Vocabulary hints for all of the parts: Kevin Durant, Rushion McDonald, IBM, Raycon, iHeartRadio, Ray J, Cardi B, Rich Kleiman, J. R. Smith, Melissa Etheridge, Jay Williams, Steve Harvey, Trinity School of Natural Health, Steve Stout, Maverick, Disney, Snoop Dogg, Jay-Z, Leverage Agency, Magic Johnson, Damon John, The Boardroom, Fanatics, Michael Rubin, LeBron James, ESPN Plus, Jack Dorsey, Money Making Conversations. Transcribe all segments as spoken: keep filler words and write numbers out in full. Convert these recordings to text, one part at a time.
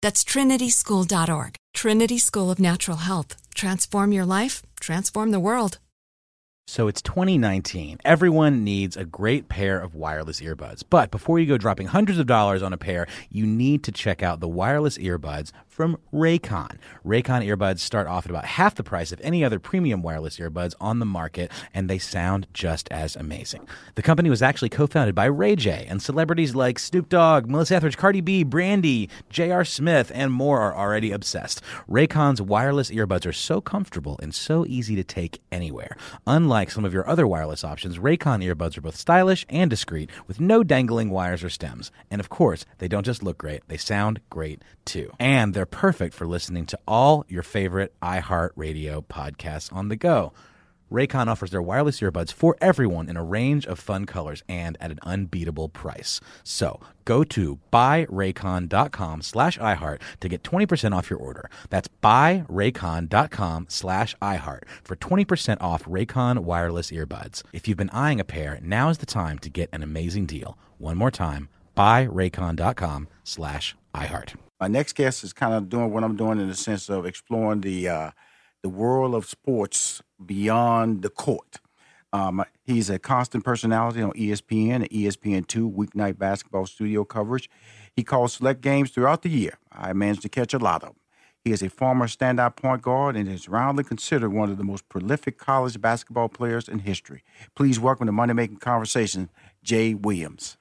That's trinity school dot org. Trinity School of Natural Health. Transform your life, transform the world. So it's twenty nineteen. Everyone needs a great pair of wireless earbuds. But before you go dropping hundreds of dollars on a pair, you need to check out the wireless earbuds from Raycon. Raycon earbuds start off at about half the price of any other premium wireless earbuds on the market, and they sound just as amazing. The company was actually co-founded by Ray J, and celebrities like Snoop Dogg, Melissa Etheridge, Cardi B, Brandy, J R. Smith, and more are already obsessed. Raycon's wireless earbuds are so comfortable and so easy to take anywhere. Unlike some of your other wireless options, Raycon earbuds are both stylish and discreet, with no dangling wires or stems. And of course, they don't just look great, they sound great too. And they're perfect for listening to all your favorite iHeartRadio podcasts on the go. Raycon offers their wireless earbuds for everyone in a range of fun colors and at an unbeatable price. So go to buyraycon.com slash iHeart to get twenty percent off your order. That's buyraycon.com slash iHeart for twenty percent off Raycon wireless earbuds. If you've been eyeing a pair, now is the time to get an amazing deal. One more time, buyraycon.com slash iHeart. My next guest is kind of doing what I'm doing in the sense of exploring the uh, the world of sports beyond the court. Um, he's a constant personality on E S P N and E S P N two weeknight basketball studio coverage. He calls select games throughout the year. I managed to catch a lot of them. He is a former standout point guard and is roundly considered one of the most prolific college basketball players in history. Please welcome to Money Making Conversations, Jay Williams.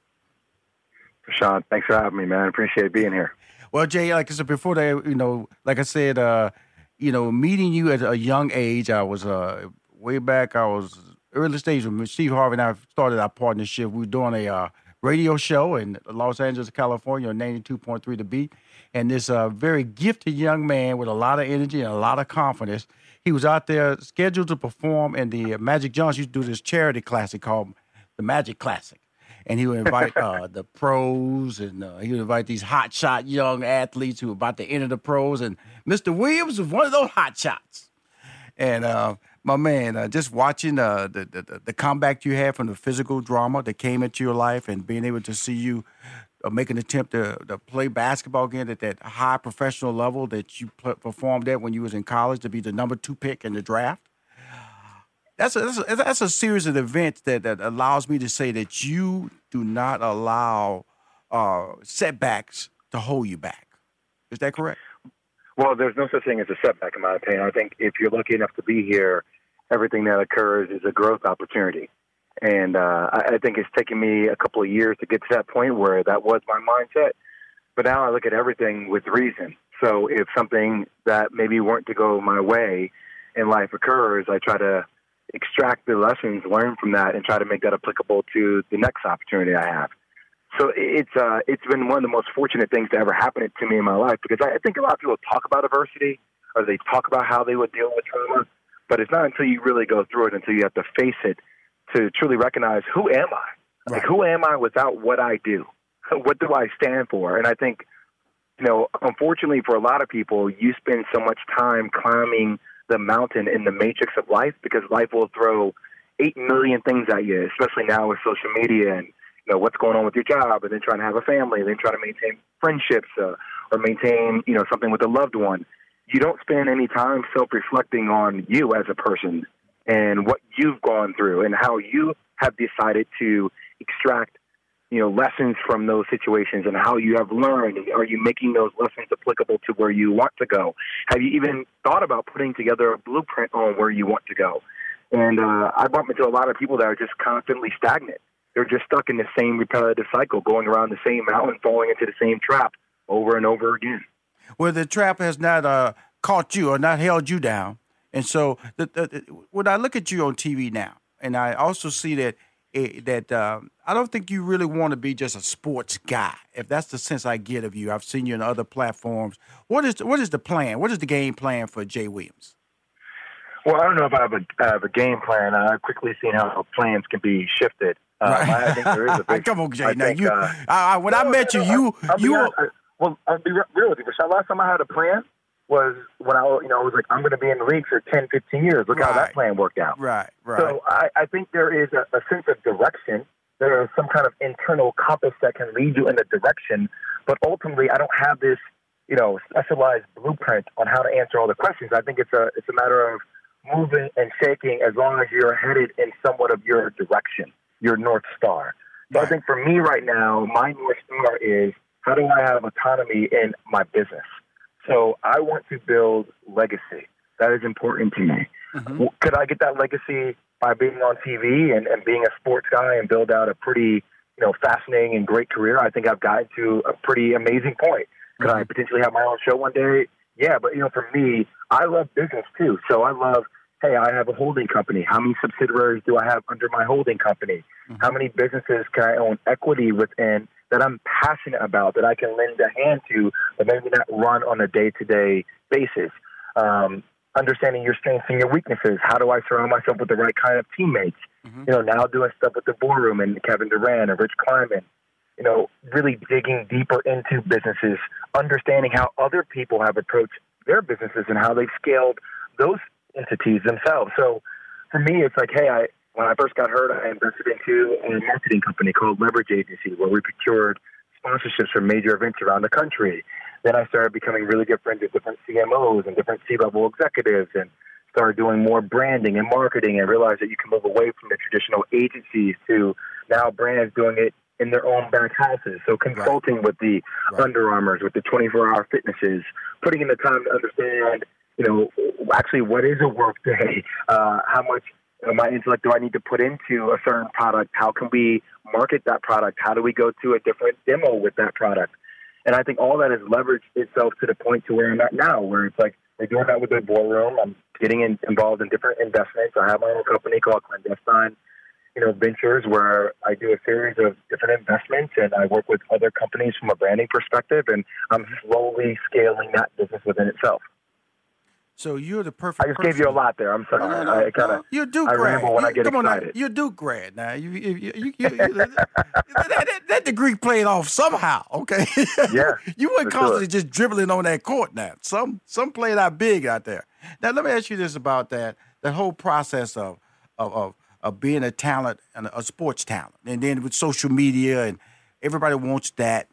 Rashawn, thanks for having me, man. Appreciate being here. Well, Jay, like I said before, they, you know, like I said, uh, you know, meeting you at a young age, I was uh, way back. I was early stage when Steve Harvey and I started our partnership. We were doing a uh, radio show in Los Angeles, California, on ninety-two point three The Beat. And this uh, very gifted young man with a lot of energy and a lot of confidence, he was out there scheduled to perform. And the uh, Magic Johnson used to do this charity classic called the Magic Classic. And he would invite uh, the pros, and uh, he would invite these hotshot young athletes who were about to enter the pros. And Mister Williams was one of those hotshots. And uh, my man, uh, just watching uh, the, the the comeback you had from the physical drama that came into your life, and being able to see you uh, make an attempt to, to play basketball again at that high professional level that you pl- performed at when you was in college, to be the number two pick in the draft. That's a, that's, a, that's a series of events that, that allows me to say that you do not allow uh, setbacks to hold you back. Is that correct? Well, there's no such thing as a setback, in my opinion. I think if you're lucky enough to be here, everything that occurs is a growth opportunity. And uh, I, I think it's taken me a couple of years to get to that point where that was my mindset. But now I look at everything with reason. So if something that maybe weren't to go my way in life occurs, I try to extract the lessons learned from that and try to make that applicable to the next opportunity I have. So it's uh, it's been one of the most fortunate things to ever happen to me in my life, because I think a lot of people talk about adversity or they talk about how they would deal with trauma, but it's not until you really go through it, until you have to face it, to truly recognize, who am I? Like, who am I without what I do? What do I stand for? And I think, you know, unfortunately for a lot of people, you spend so much time climbing the mountain in the matrix of life, because life will throw eight million things at you, especially now with social media and, you know, what's going on with your job, and then trying to have a family, and then trying to maintain friendships uh, or maintain, you know, something with a loved one. You don't spend any time self-reflecting on you as a person and what you've gone through and how you have decided to extract, you know, lessons from those situations and how you have learned. Are you making those lessons applicable to where you want to go? Have you even thought about putting together a blueprint on where you want to go? And uh, I bump into a lot of people that are just constantly stagnant. They're just stuck in the same repetitive cycle, going around the same mountain, falling into the same trap over and over again. Well, the trap has not uh, caught you or not held you down. And so the, the, when I look at you on T V now, and I also see that that uh, I don't think you really want to be just a sports guy, if that's the sense I get of you. I've seen you on other platforms. What is what is the plan? What is the game plan for Jay Williams? Well, I don't know if I have a, I have a game plan. I've quickly seen how plans can be shifted. Uh, right. I think there is a big, Come on, Jay. I now think, you, uh, I, when no, I met no, you, you, I'll, I'll you. Honest, I, well, I'll be real with you. The last time I had a plan was when I, you know, I was like, I'm going to be in the league for ten, fifteen years. Look right. how that plan worked out. Right, right. So I, I think there is a, a sense of direction. There is some kind of internal compass that can lead you in the direction. But ultimately, I don't have this, you know, specialized blueprint on how to answer all the questions. I think it's a it's a matter of moving and shaking, as long as you're headed in somewhat of your direction, your North Star. So right. I think for me right now, my North Star is, how do I have autonomy in my business? So I want to build legacy. That is important to me. Mm-hmm. Could I get that legacy by being on T V and, and being a sports guy and build out a pretty, you know, fascinating and great career? I think I've gotten to a pretty amazing point. Could mm-hmm. I potentially have my own show one day? Yeah, but, you know, for me, I love business too. So I love, hey, I have a holding company. How many subsidiaries do I have under my holding company? Mm-hmm. How many businesses can I own equity within that I'm passionate about, that I can lend a hand to, but maybe not run on a day-to-day basis? Um, understanding your strengths and your weaknesses. How do I surround myself with the right kind of teammates? Mm-hmm. You know, now doing stuff with The Boardroom and Kevin Durant and Rich Kleiman. You know, really digging deeper into businesses, understanding how other people have approached their businesses and how they've scaled those entities themselves. So for me, it's like, hey, I, when I first got hurt, I invested into a marketing company called Leverage Agency, where we procured sponsorships for major events around the country. Then I started becoming really good friends with different C M Os and different C-level executives, and started doing more branding and marketing, and realized that you can move away from the traditional agencies to now brands doing it in their own back houses. So consulting right. with the right. Under Armours, with the twenty-four hour fitnesses, putting in the time to understand, you know, actually what is a work day, uh, how much of my intellect do I need to put into a certain product, how can we market that product, how do we go to a different demo with that product. And I think all that has leveraged itself to the point to where I'm at now, where it's like, we're doing that with The Boardroom. I'm getting in, involved in different investments. I have my own company called Clandestine, you know, Ventures, where I do a series of different investments, and I work with other companies from a branding perspective, and I'm slowly scaling that business within itself. So you're the perfect. I just person. gave you a lot there. I'm sorry. No, no, I, I kind of. No. You're Duke I grad. When you, I get come excited. On, now. You're Duke grad now. You, you, you, you, you that, that, that degree played off somehow. Okay. Yeah. You weren't constantly sure. just dribbling on that court. Now, some some played out big out there. Now, let me ask you this about that that whole process of of. of of being a talent and a sports talent, and then with social media, and everybody wants that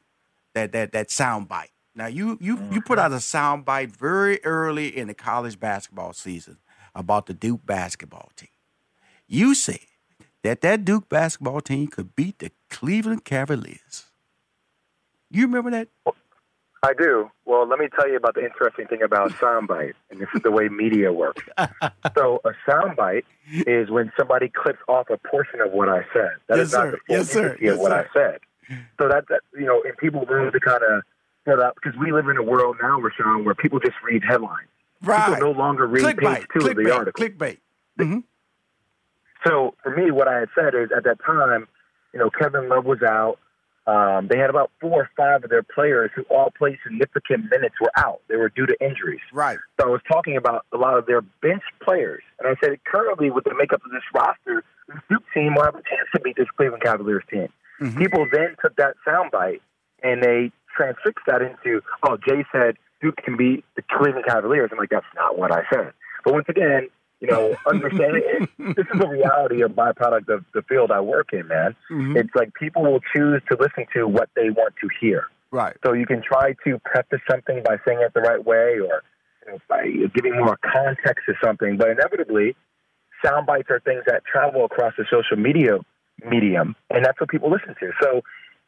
that that that sound bite. Now you you you put out a sound bite very early in the college basketball season about the Duke basketball team. You said that that Duke basketball team could beat the Cleveland Cavaliers. You remember that? I do. Well, let me tell you about the interesting thing about soundbite, and this is the way media works. So a soundbite is when somebody clips off a portion of what I said. That yes, is not sir. the full yes, entity yes, of what sir. I said. So that, that, you know, and people really kind of, you know, because we live in a world now, Rushion, where people just read headlines. right. People no longer read clickbait. page two clickbait. of the article. Clickbait. Mm-hmm. So for me, what I had said is at that time, you know, Kevin Love was out. Um, they had about four or five of their players who all played significant minutes were out. They were due to injuries. Right. So I was talking about a lot of their bench players. And I said, currently with the makeup of this roster, the Duke team will have a chance to beat this Cleveland Cavaliers team. Mm-hmm. People then took that soundbite and they transfixed that into, oh, Jay said Duke can beat the Cleveland Cavaliers. I'm like, that's not what I said. But once again, you know, understanding this is a reality, a byproduct of the field I work in, man. Mm-hmm. It's like people will choose to listen to what they want to hear. Right. So you can try to preface something by saying it the right way or you know, by giving more context to something. But inevitably, sound bites are things that travel across the social media medium, and that's what people listen to. So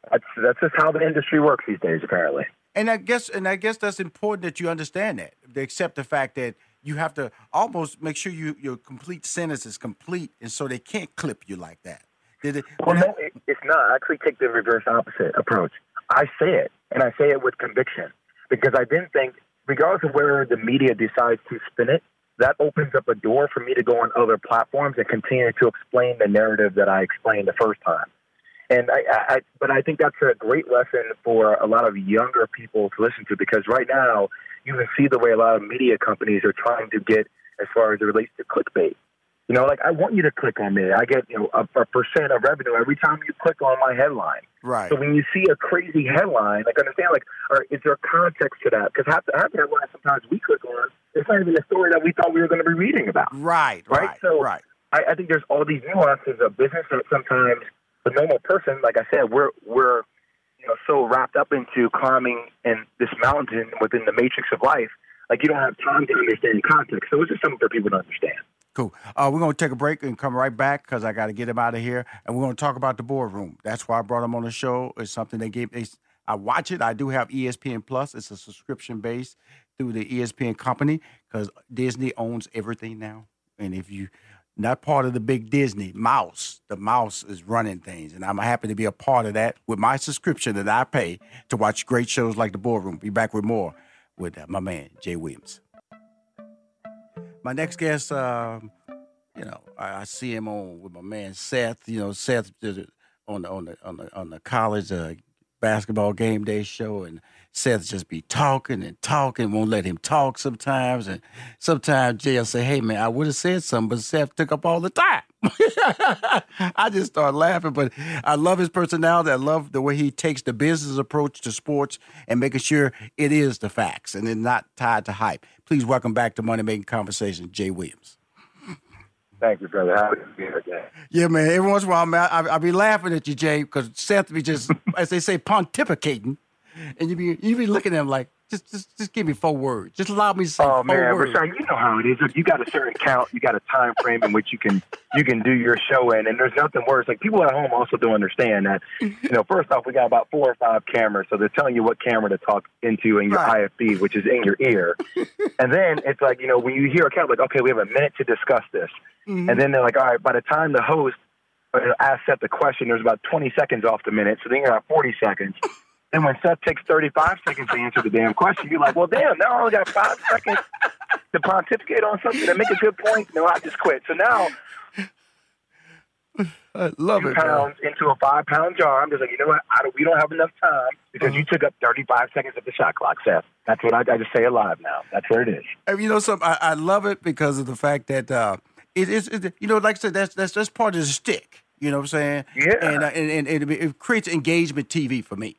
that's, that's just how the industry works these days, apparently. And I guess, and I guess that's important that you understand that, except the fact that you have to almost make sure you, your complete sentence is complete, and so they can't clip you like that. Did it, well, no, it, it's not. I actually take the reverse opposite approach. I say it, and I say it with conviction, because I then think, regardless of where the media decides to spin it, that opens up a door for me to go on other platforms and continue to explain the narrative that I explained the first time. And I, I, I but I think that's a great lesson for a lot of younger people to listen to, because right now, you can see the way a lot of media companies are trying to get as far as it relates to clickbait. You know, like, I want you to click on me. I get, you know, a, a percent of revenue every time you click on my headline. Right. So when you see a crazy headline, like, understand, like, all right, is there context to that? Because half the headlines sometimes we click on, it's not even the story that we thought we were going to be reading about. Right, right, right. So right. I, I think there's all these nuances of business that sometimes the normal person, like I said, we're we're – so wrapped up into climbing and this mountain within the matrix of life, like you don't have time to understand context. So it's just something for people to understand. Cool. Uh, we're going to take a break and come right back because I got to get him out of here. And we're going to talk about The Boardroom. That's why I brought him on the show. It's something they gave me. I watch it. I do have E S P N Plus. It's a subscription based through the E S P N company because Disney owns everything now. And if you not part of the big Disney mouse. The mouse is running things, and I'm happy to be a part of that with my subscription that I pay to watch great shows like The Boardroom. Be back with more with my man, Jay Williams. My next guest, um, you know, I, I see him on with my man Seth. You know, Seth on the on the on the, on the college uh, basketball game day show, and Seth just be talking and talking, won't let him talk sometimes. And sometimes Jay will say, hey, man, I would have said something, but Seth took up all the time. I just start laughing, but I love his personality. I love the way he takes the business approach to sports and making sure it is the facts and it's not tied to hype. Please welcome back to Money Making Conversations, Jay Williams. Thank you, brother. How are you again? Yeah, man. Every once in a while, man, I, I be laughing at you, Jay, because Seth be just, as they say, pontificating. And you be you be looking at him like, just just just give me four words. Just allow me to say oh, four man, words. Oh, man, you know how it is. You got a certain count. You got a time frame in which you can you can do your show in. And there's nothing worse. Like, people at home also don't understand that, you know, first off, we got about four or five cameras. So they're telling you what camera to talk into in your right. I F B, which is in your ear. And then it's like, you know, when you hear a count, like, okay, we have a minute to discuss this. Mm-hmm. And then they're like, all right, by the time the host asks Seth the question, there's about twenty seconds off the minute. So then you're at forty seconds. And when Seth takes thirty-five seconds to answer the damn question, you're like, well, damn, now I only got five seconds to pontificate on something and make a good point. No, I just quit. So now, I love two it, pounds man. into a five-pound jar. I'm just like, you know what? I don't, we don't have enough time because mm-hmm. you took up thirty-five seconds of the shot clock, Seth. That's what I got to say alive now. That's where it is. You know something? I, I love it because of the fact that, uh, it is, it, you know, like I said, that's, that's, that's part of the stick. You know what I'm saying? Yeah. And, uh, and, and it, it creates engagement T V for me.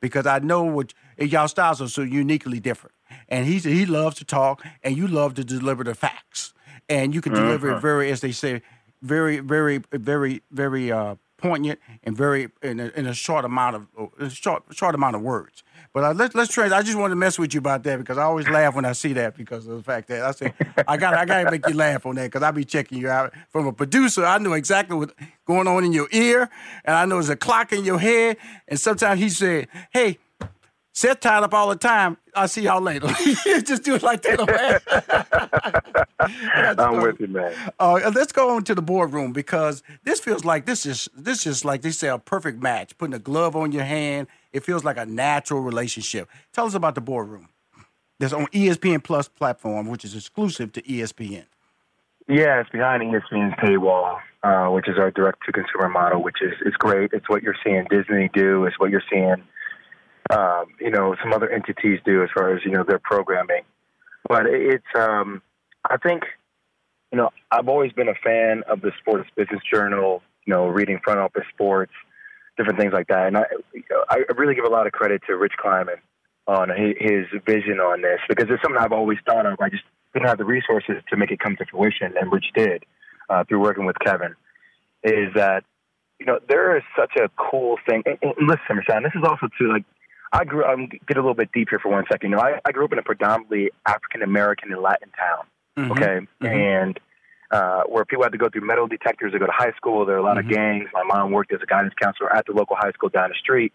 Because I know what y'all styles are so uniquely different. And he he loves to talk, and you love to deliver the facts. And you can mm-hmm. deliver it very, as they say, very, very, very, very uh, poignant and very in a, in a short amount of uh, short short amount of words. But uh, let's let's trans- I just want to mess with you about that because I always laugh when I see that because of the fact that I say I got I got to make you laugh on that because I be checking you out from a producer. I know exactly what's going on in your ear, and I know there's a clock in your head. And sometimes he said, "Hey, Seth tied up all the time. I'll see y'all later." Just do it like that. I'm with you, man. Uh, let's go on to The Boardroom because this feels like this is this is like they say a perfect match. Putting a glove on your hand. It feels like a natural relationship. Tell us about The Boardroom. that's on E S P N Plus platform, which is exclusive to E S P N. Yeah, it's behind E S P N's paywall, uh, which is our direct-to-consumer model, which is it's great. It's what you're seeing Disney do. It's what you're seeing, um, you know, some other entities do as far as, you know, their programming. But it's, um, I think, you know, I've always been a fan of the Sports Business Journal, you know, reading Front Office Sports, different things like that. And I, I really give a lot of credit to Rich Kleiman on his vision on this, because it's something I've always thought of. I just didn't have the resources to make it come to fruition, and Rich did uh, through working with Kevin, is that, you know, there is such a cool thing. And, and listen, Rashawn, this is also too, like, I grew up, I'm get a little bit deep here for one second. You know, I, I grew up in a predominantly African-American and Latin town, mm-hmm. okay, mm-hmm. and uh, where people had to go through metal detectors to go to high school. There were a lot mm-hmm. of gangs. My mom worked as a guidance counselor at the local high school down the street.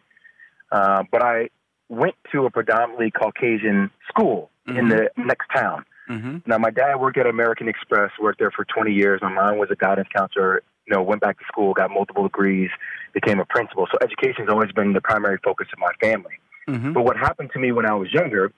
Uh, but I went to a predominantly Caucasian school mm-hmm. in the next town. Mm-hmm. Now, my dad worked at American Express, worked there for twenty years. My mom was a guidance counselor, you know, went back to school, got multiple degrees, became a principal. So education's always been the primary focus of my family. Mm-hmm. But what happened to me when I was younger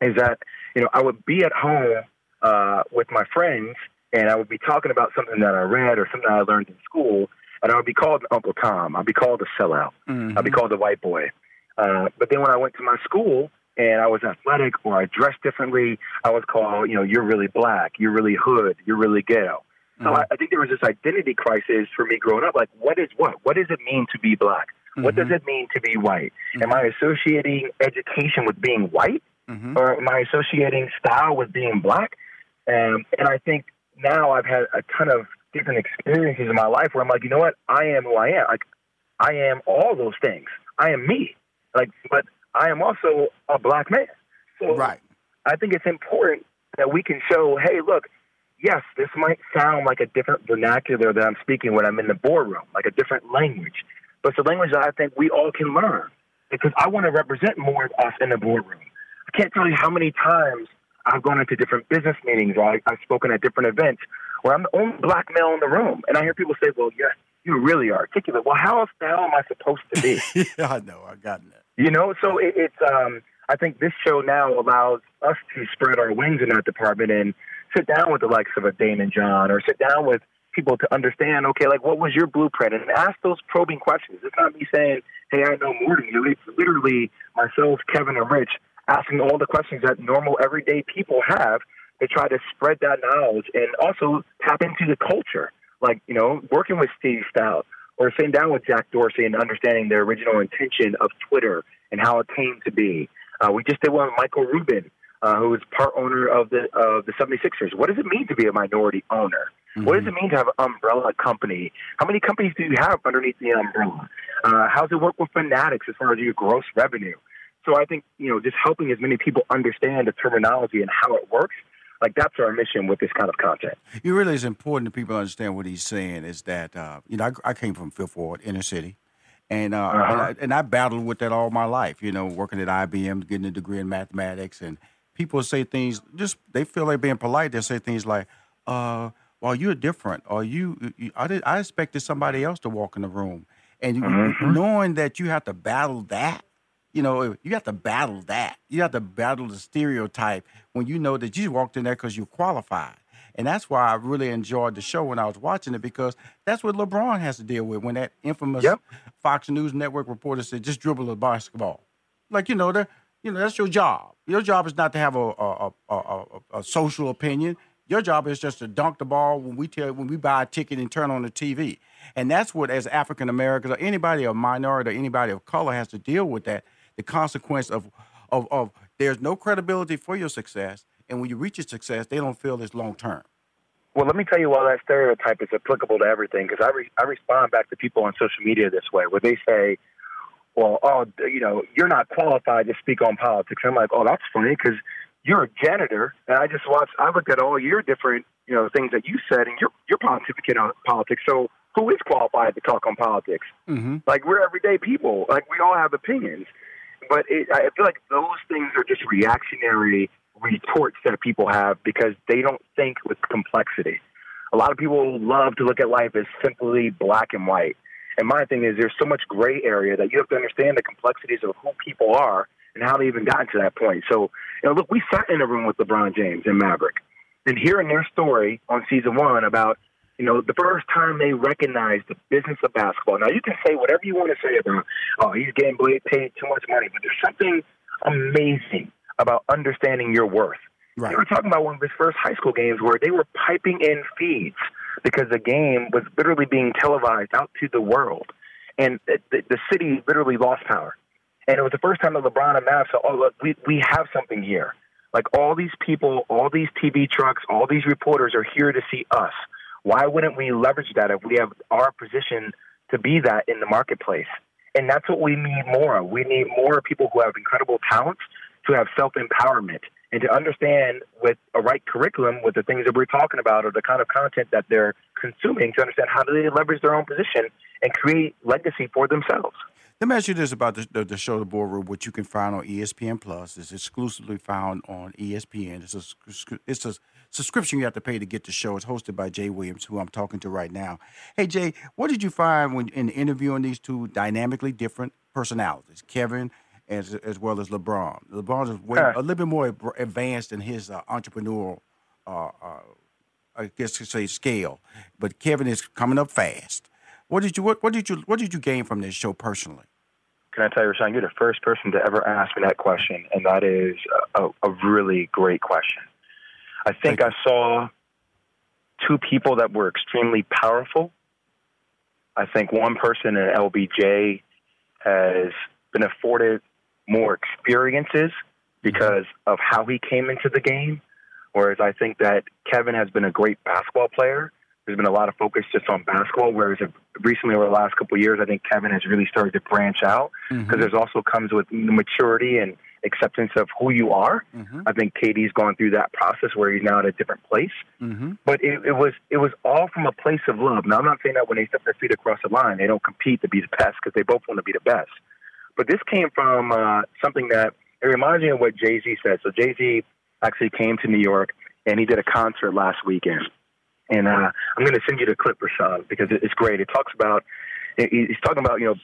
is that, you know, I would be at home uh, with my friends, and I would be talking about something that I read or something I learned in school, and I would be called Uncle Tom. I'd be called a sellout. Mm-hmm. I'd be called a white boy. Uh, but then when I went to my school, and I was athletic or I dressed differently, I was called, you know, you're really black, you're really hood, you're really ghetto. Mm-hmm. So I, I think there was this identity crisis for me growing up. Like, what is what? What does it mean to be black? Mm-hmm. What does it mean to be white? Mm-hmm. Am I associating education with being white? Mm-hmm. Or am I associating style with being black? Um, and I think now I've had a ton of different experiences in my life where I'm like, you know what? I am who I am. Like, I am all those things. I am me. Like, but I am also a black man. So right. I think it's important that we can show, hey, look, yes, this might sound like a different vernacular that I'm speaking when I'm in the boardroom, like a different language. But it's a language that I think we all can learn, because I want to represent more of us in the boardroom. I can't tell you how many times I've gone into different business meetings or I've spoken at different events where I'm the only black male in the room. And I hear people say, well, yes, you really are articulate. Well, how else the hell am I supposed to be? yeah, I know. I got that. You know, so it, it's, um, I think this show now allows us to spread our wings in that department and sit down with the likes of a Damon John, or sit down with people to understand, okay, like, what was your blueprint? And ask those probing questions. It's not me saying, hey, I know more than you. It's literally myself, Kevin, and Rich asking all the questions that normal, everyday people have to try to spread that knowledge and also tap into the culture. Like, you know, working with Steve Stout, or sitting down with Jack Dorsey and understanding their original intention of Twitter and how it came to be. Uh, we just did one with Michael Rubin, uh, who is part owner of the of the seventy-sixers. What does it mean to be a minority owner? Mm-hmm. What does it mean to have an umbrella company? How many companies do you have underneath the umbrella? Uh, how does it work with Fanatics as far as your gross revenue? So I think, you know, just helping as many people understand the terminology and how it works, like, that's our mission with this kind of content. It really is important that people understand what he's saying is that, uh, you know, I, I came from Fifth Ward, inner city, and, uh, uh-huh. and, I, and I battled with that all my life, you know, working at I B M, getting a degree in mathematics. And people say things, just they feel like being polite. They say things like, uh, well, you're different, or you, you I, did, I expected somebody else to walk in the room. And mm-hmm. knowing that you have to battle that, you know, you have to battle that. You have to battle the stereotype when you know that you walked in there because you qualified. And that's why I really enjoyed the show when I was watching it, because that's what LeBron has to deal with when that infamous yep. Fox News Network reporter said, just dribble a basketball. Like, you know, you know, that's your job. Your job is not to have a, a, a, a, a social opinion. Your job is just to dunk the ball when we tell when we buy a ticket and turn on the T V. And that's what, as African Americans or anybody of minority or anybody of color, has to deal with that. The consequence of, of of there's no credibility for your success, and when you reach your success, they don't feel it's long term. Well, let me tell you why that stereotype is applicable to everything, because I, re- I respond back to people on social media this way, where they say, well, oh, you know, you're not qualified to speak on politics. I'm like, oh, that's funny, because you're a janitor, and I just watched, I looked at all your different, you know, things that you said, and you're, you're pontificating on politics, so who is qualified to talk on politics? Mm-hmm. Like, we're everyday people. Like, we all have opinions. But it, I feel like those things are just reactionary retorts that people have because they don't think with complexity. A lot of people love to look at life as simply black and white. And my thing is there's so much gray area that you have to understand the complexities of who people are and how they even got to that point. So, you know, look, we sat in a room with LeBron James and Maverick, and hearing their story on season one about, you know, the first time they recognized the business of basketball. Now, you can say whatever you want to say about, oh, he's getting paid too much money, but there's something amazing about understanding your worth. Right. They were talking about one of his first high school games where they were piping in feeds because the game was literally being televised out to the world, and the, the city literally lost power. And it was the first time that LeBron and Mav said, oh, look, we, we have something here. Like, all these people, all these T V trucks, all these reporters are here to see us. Why wouldn't we leverage that if we have our position to be that in the marketplace? And that's what we need more of. We need more people who have incredible talents, to have self-empowerment, and to understand with a right curriculum, with the things that we're talking about or the kind of content that they're consuming, to understand how do they leverage their own position and create legacy for themselves. Let me ask you this about the, the, the show, The Boardroom, which you can find on E S P N Plus. It's exclusively found on E S P N. It's a, it's a subscription you have to pay to get the show. It's hosted by Jay Williams, who I'm talking to right now. Hey, Jay, what did you find when in interviewing these two dynamically different personalities, Kevin as, as well as LeBron? LeBron is way, uh, a little bit more advanced in his uh, entrepreneurial, uh, uh, I guess you say, scale, but Kevin is coming up fast. What did you what, what did you what did you gain from this show personally? Can I tell you, Rushion, you're the first person to ever ask me that question, and that is a, a really great question. I think I saw two people that were extremely powerful. I think one person in L B J has been afforded more experiences because of how he came into the game, whereas I think that Kevin has been a great basketball player. There's been a lot of focus just on basketball, whereas recently over the last couple of years, I think Kevin has really started to branch out because mm-hmm. there's also comes with maturity and acceptance of who you are. Mm-hmm. I think K D's gone through that process where he's now at a different place. Mm-hmm. But it, it was it was all from a place of love. Now, I'm not saying that when they step their feet across the line, they don't compete to be the best because they both want to be the best. But this came from uh, something that it reminds me of what Jay-Z said. So Jay-Z actually came to New York, and he did a concert last weekend. And uh, I'm going to send you the clip, Rushion, because it's great. It talks about, he's talking about, you know,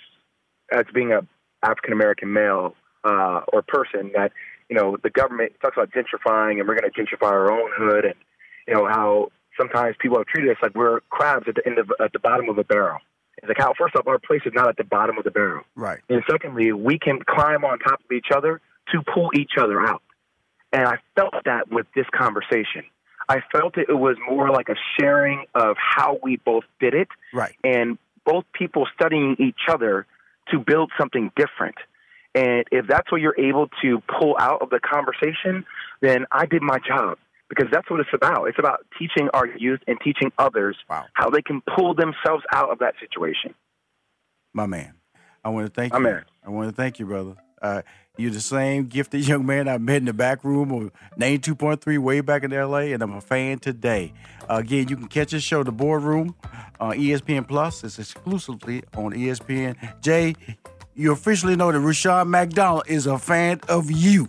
as being a African-American male uh, or person that, you know, the government talks about gentrifying, and we're going to gentrify our own hood, and, you know, how sometimes people have treated us like we're crabs at the end of, at the bottom of a barrel. It's like, how, first off, our place is not at the bottom of the barrel. Right. And secondly, we can climb on top of each other to pull each other out. And I felt that with this conversation. I felt it was more like a sharing of how we both did it, right, and both people studying each other to build something different. And if that's what you're able to pull out of the conversation, then I did my job, because that's what it's about. It's about teaching our youth and teaching others wow. how they can pull themselves out of that situation. My man, I want to thank My you. Man. I want to thank you, brother. Uh, you're the same gifted young man I met in the back room of ninety-two point three way back in L A, and I'm a fan today. Uh, again, you can catch this show, The Boardroom, on uh, E S P N Plus. It's exclusively on E S P N. Jay, you officially know that Rushion McDonald is a fan of you.